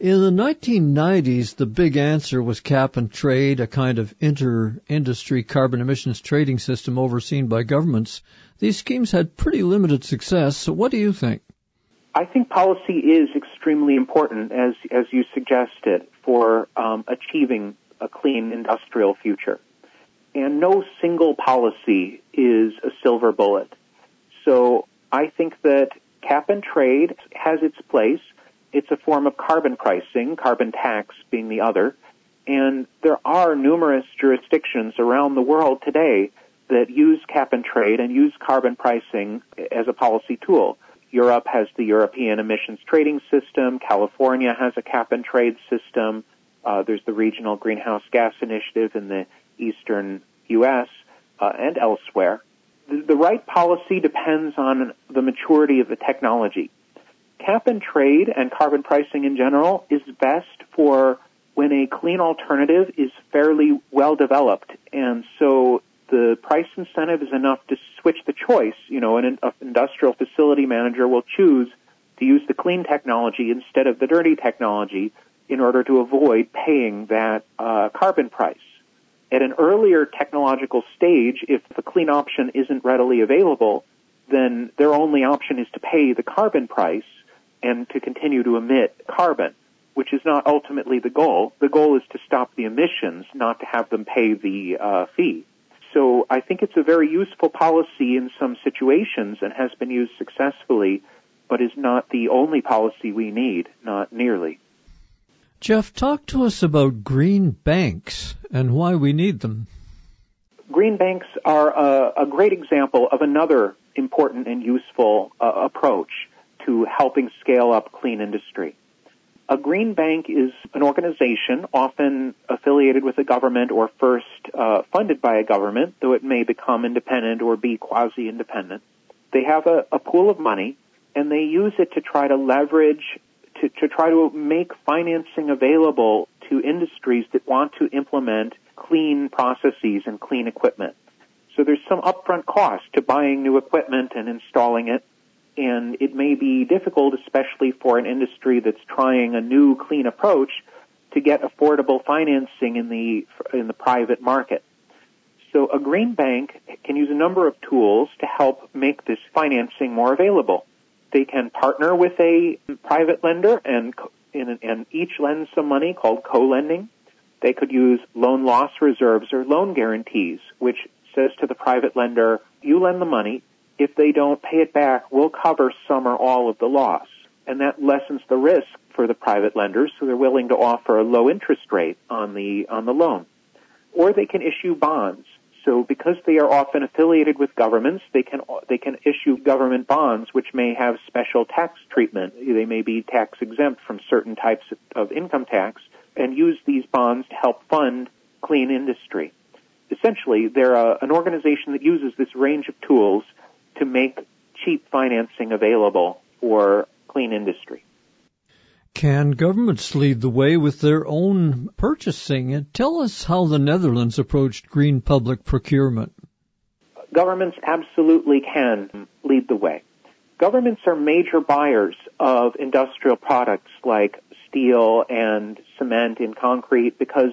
In the 1990s, the big answer was cap and trade, a kind of inter-industry carbon emissions trading system overseen by governments. These schemes had pretty limited success, so what do you think? I think policy is extremely important, as you suggested, for achieving a clean industrial future. And no single policy is a silver bullet. So I think that cap and trade has its place. It's a form of carbon pricing, carbon tax being the other. And there are numerous jurisdictions around the world today that use cap and trade and use carbon pricing as a policy tool. Europe has the European Emissions Trading System. California has a cap and trade system. There's the Regional Greenhouse Gas Initiative in the eastern U.S. And elsewhere. The right policy depends on the maturity of the technology. Cap and trade and carbon pricing in general is best for when a clean alternative is fairly well developed. And so the price incentive is enough to switch the choice. You know, an industrial facility manager will choose to use the clean technology instead of the dirty technology in order to avoid paying that carbon price. At an earlier technological stage, if the clean option isn't readily available, then their only option is to pay the carbon price and to continue to emit carbon, which is not ultimately the goal. The goal is to stop the emissions, not to have them pay the fee. So I think it's a very useful policy in some situations and has been used successfully, but is not the only policy we need, not nearly. Jeff, talk to us about green banks and why we need them. Green banks are a great example of another important and useful approach to helping scale up clean industry. A green bank is an organization often affiliated with a government or first funded by a government, though it may become independent or be quasi-independent. They have a pool of money, and they use it to try to leverage to try to make financing available to industries that want to implement clean processes and clean equipment. So there's some upfront cost to buying new equipment and installing it, and it may be difficult, especially for an industry that's trying a new clean approach, to get affordable financing in the private market. So a green bank can use a number of tools to help make this financing more available. They can partner with a private lender and each lend some money, called co-lending. They could use loan loss reserves or loan guarantees, which says to the private lender, you lend the money. If they don't pay it back, we'll cover some or all of the loss. And that lessens the risk for the private lenders, so they're willing to offer a low interest rate on the loan. Or they can issue bonds. So because they are often affiliated with governments, they can issue government bonds which may have special tax treatment. They may be tax exempt from certain types of income tax, and use these bonds to help fund clean industry. Essentially, they're an organization that uses this range of tools to make cheap financing available for clean industry. Can governments lead the way with their own purchasing? And tell us how the Netherlands approached green public procurement. Governments absolutely can lead the way. Governments are major buyers of industrial products like steel and cement and concrete because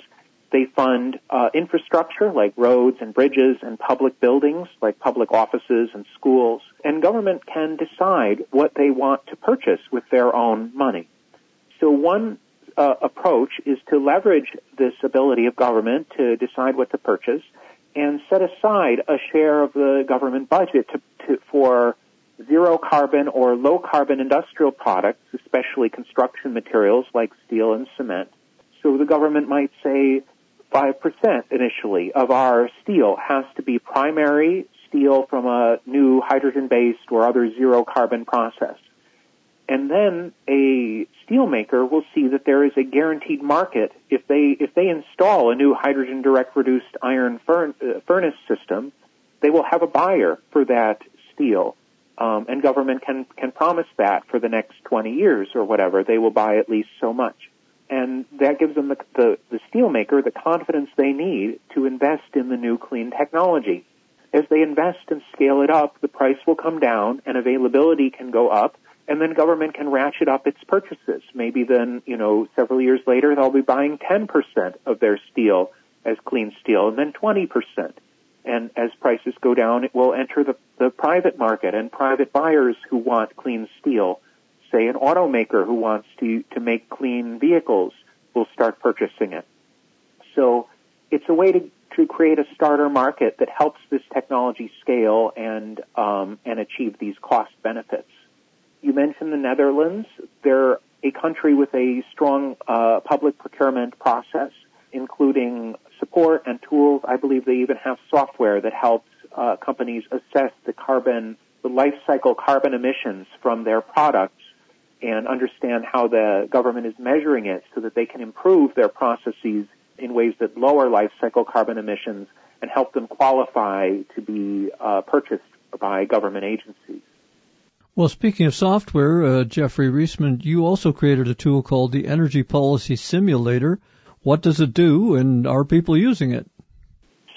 They fund infrastructure like roads and bridges and public buildings like public offices and schools. And government can decide what they want to purchase with their own money. So one approach is to leverage this ability of government to decide what to purchase and set aside a share of the government budget for zero carbon or low carbon industrial products, especially construction materials like steel and cement. So the government might say 5% initially of our steel has to be primary steel from a new hydrogen-based or other zero-carbon process. And then a steelmaker will see that there is a guaranteed market if they install a new hydrogen direct reduced iron furnace system, they will have a buyer for that steel. And government can promise that for the next 20 years or whatever, they will buy at least so much. And that gives them the steelmaker the confidence they need to invest in the new clean technology. As they invest and scale it up, the price will come down and availability can go up, and then government can ratchet up its purchases. Maybe then, several years later, they'll be buying 10% of their steel as clean steel, and then 20%. And as prices go down, it will enter the private market and private buyers who want clean steel. Say an automaker who wants to make clean vehicles will start purchasing it. So it's a way to create a starter market that helps this technology scale and achieve these cost benefits. You mentioned the Netherlands. They're a country with a strong public procurement process, including support and tools. I believe they even have software that helps companies assess the life cycle carbon emissions from their products and understand how the government is measuring it so that they can improve their processes in ways that lower life cycle carbon emissions and help them qualify to be purchased by government agencies. Well, speaking of software, Jeffrey Rissman, you also created a tool called the Energy Policy Simulator. What does it do, and are people using it?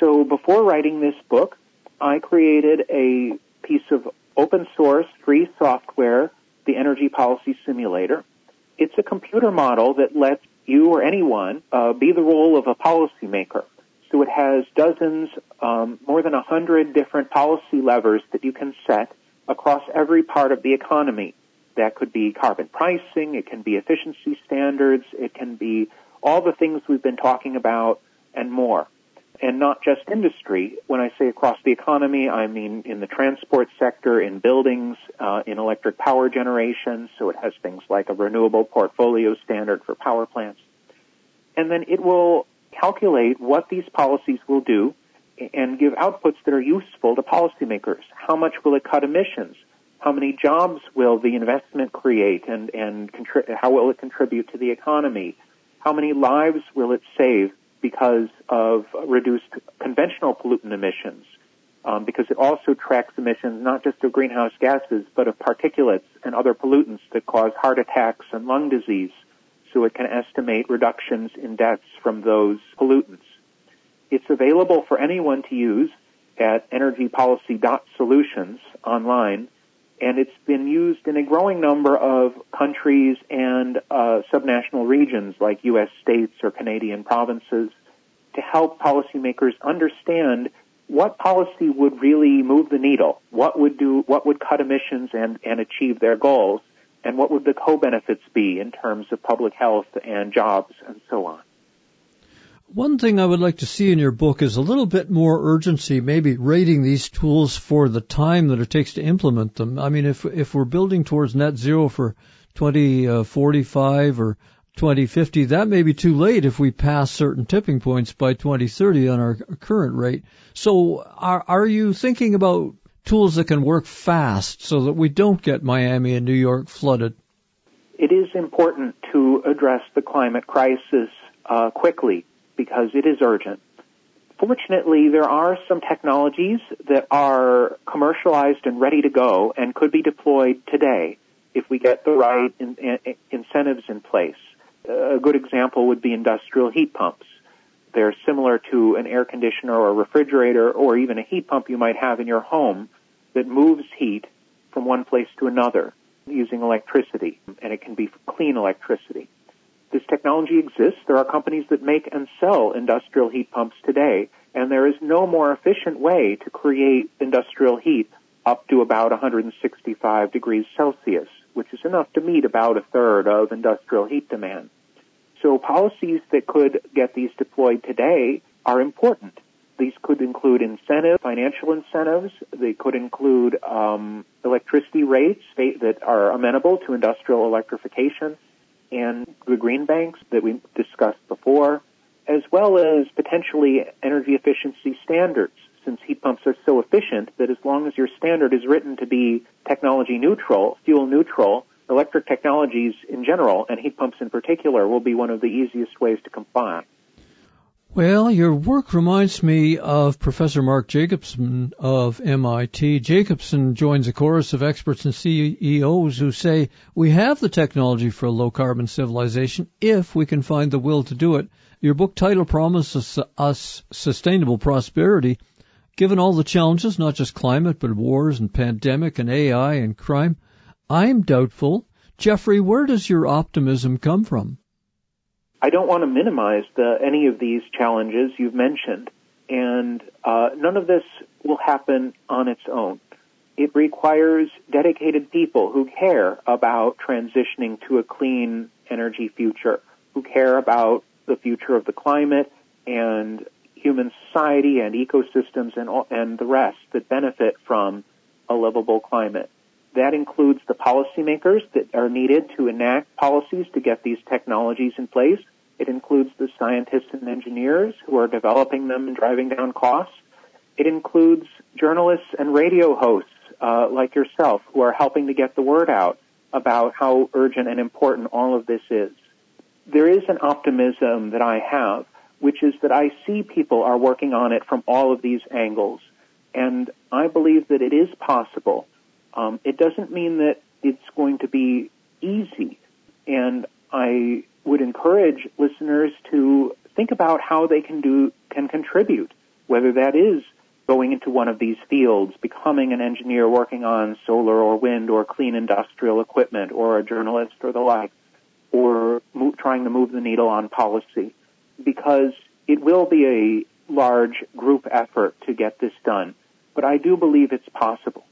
So before writing this book, I created a piece of open source free software, the Energy Policy Simulator. It's a computer model that lets you or anyone be the role of a policymaker. So it has dozens, more than 100 different policy levers that you can set across every part of the economy. That could be carbon pricing, it can be efficiency standards, it can be all the things we've been talking about and more. And not just industry. When I say across the economy, I mean in the transport sector, in buildings, in electric power generation. So it has things like a renewable portfolio standard for power plants. And then it will calculate what these policies will do and give outputs that are useful to policymakers. How much will it cut emissions? How many jobs will the investment create and how will it contribute to the economy? How many lives will it save because of reduced conventional pollutant emissions, because it also tracks emissions not just of greenhouse gases, but of particulates and other pollutants that cause heart attacks and lung disease, so it can estimate reductions in deaths from those pollutants. It's available for anyone to use at energypolicy.solutions online, and it's been used in a growing number of countries and subnational regions like U.S. states or Canadian provinces to help policymakers understand what policy would really move the needle, what would cut emissions and achieve their goals, and what would the co-benefits be in terms of public health and jobs and so on. One thing I would like to see in your book is a little bit more urgency, maybe rating these tools for the time that it takes to implement them. I mean, if we're building towards net zero for 2045 or 2050, that may be too late if we pass certain tipping points by 2030 on our current rate. So are you thinking about tools that can work fast so that we don't get Miami and New York flooded? It is important to address the climate crisis quickly, because it is urgent. Fortunately, there are some technologies that are commercialized and ready to go and could be deployed today if we get the right incentives in place. A good example would be industrial heat pumps. They're similar to an air conditioner or a refrigerator or even a heat pump you might have in your home that moves heat from one place to another using electricity, and it can be clean electricity. This technology exists. There are companies that make and sell industrial heat pumps today, and there is no more efficient way to create industrial heat up to about 165 degrees Celsius, which is enough to meet about a third of industrial heat demand. So policies that could get these deployed today are important. These could include incentives, financial incentives. They could include electricity rates that are amenable to industrial electrification and the green banks that we discussed before, as well as potentially energy efficiency standards, since heat pumps are so efficient that as long as your standard is written to be technology neutral, fuel neutral, electric technologies in general, and heat pumps in particular, will be one of the easiest ways to comply. Well, your work reminds me of Professor Mark Jacobson of MIT. Jacobson joins a chorus of experts and CEOs who say we have the technology for a low-carbon civilization if we can find the will to do it. Your book title promises us sustainable prosperity. Given all the challenges, not just climate, but wars and pandemic and AI and crime, I'm doubtful. Jeffrey, where does your optimism come from? I don't want to minimize any of these challenges you've mentioned, and none of this will happen on its own. It requires dedicated people who care about transitioning to a clean energy future, who care about the future of the climate and human society and ecosystems and the rest that benefit from a livable climate. That includes the policymakers that are needed to enact policies to get these technologies in place. It includes the scientists and engineers who are developing them and driving down costs. It includes journalists and radio hosts like yourself who are helping to get the word out about how urgent and important all of this is. There is an optimism that I have, which is that I see people are working on it from all of these angles, and I believe that it is possible. It doesn't mean that it's going to be easy, and I would encourage listeners to think about how they can contribute, whether that is going into one of these fields, becoming an engineer working on solar or wind or clean industrial equipment, or a journalist or the like, or trying to move the needle on policy, because it will be a large group effort to get this done. But I do believe it's possible.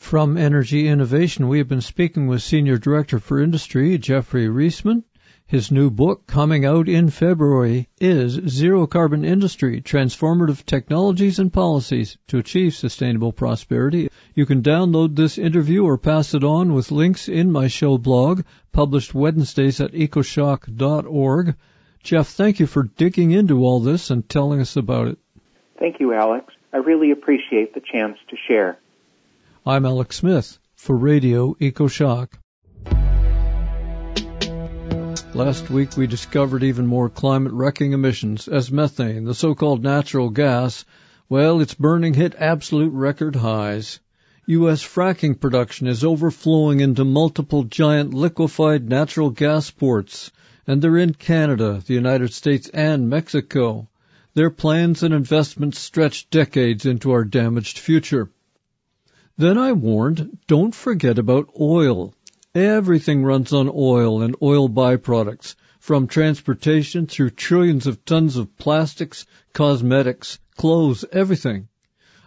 From Energy Innovation, we have been speaking with Senior Director for Industry, Jeffrey Rissman. His new book, coming out in February, is Zero Carbon Industry, Transformative Technologies and Policies to Achieve Sustainable Prosperity. You can download this interview or pass it on with links in my show blog, published Wednesdays at ecoshock.org. Jeff, thank you for digging into all this and telling us about it. Thank you, Alex. I really appreciate the chance to share. I'm Alex Smith for Radio EcoShock. Last week we discovered even more climate-wrecking emissions as methane, the so-called natural gas. Well, its burning hit absolute record highs. U.S. fracking production is overflowing into multiple giant liquefied natural gas ports, and they're in Canada, the United States, and Mexico. Their plans and investments stretch decades into our damaged future. Then I warned, don't forget about oil. Everything runs on oil and oil byproducts, from transportation through trillions of tons of plastics, cosmetics, clothes, everything.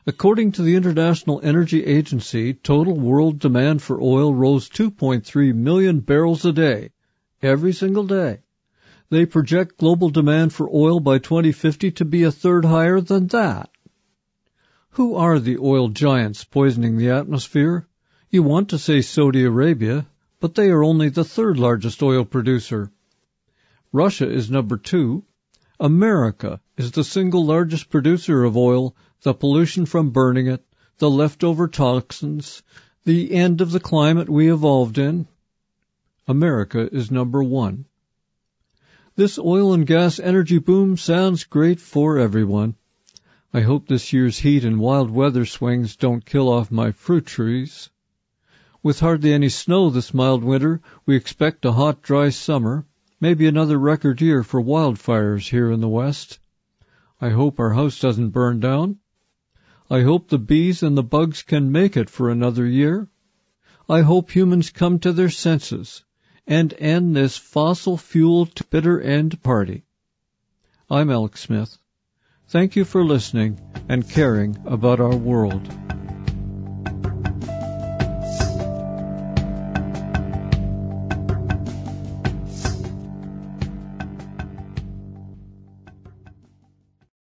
According to the International Energy Agency, total world demand for oil rose 2.3 million barrels a day, every single day. They project global demand for oil by 2050 to be a third higher than that. Who are the oil giants poisoning the atmosphere? You want to say Saudi Arabia, but they are only the third largest oil producer. Russia is number 2. America is the single largest producer of oil, the pollution from burning it, the leftover toxins, the end of the climate we evolved in. America is number 1. This oil and gas energy boom sounds great for everyone. I hope this year's heat and wild weather swings don't kill off my fruit trees. With hardly any snow this mild winter, we expect a hot, dry summer, maybe another record year for wildfires here in the West. I hope our house doesn't burn down. I hope the bees and the bugs can make it for another year. I hope humans come to their senses and end this fossil fuel to bitter end party. I'm Alex Smith. Thank you for listening and caring about our world.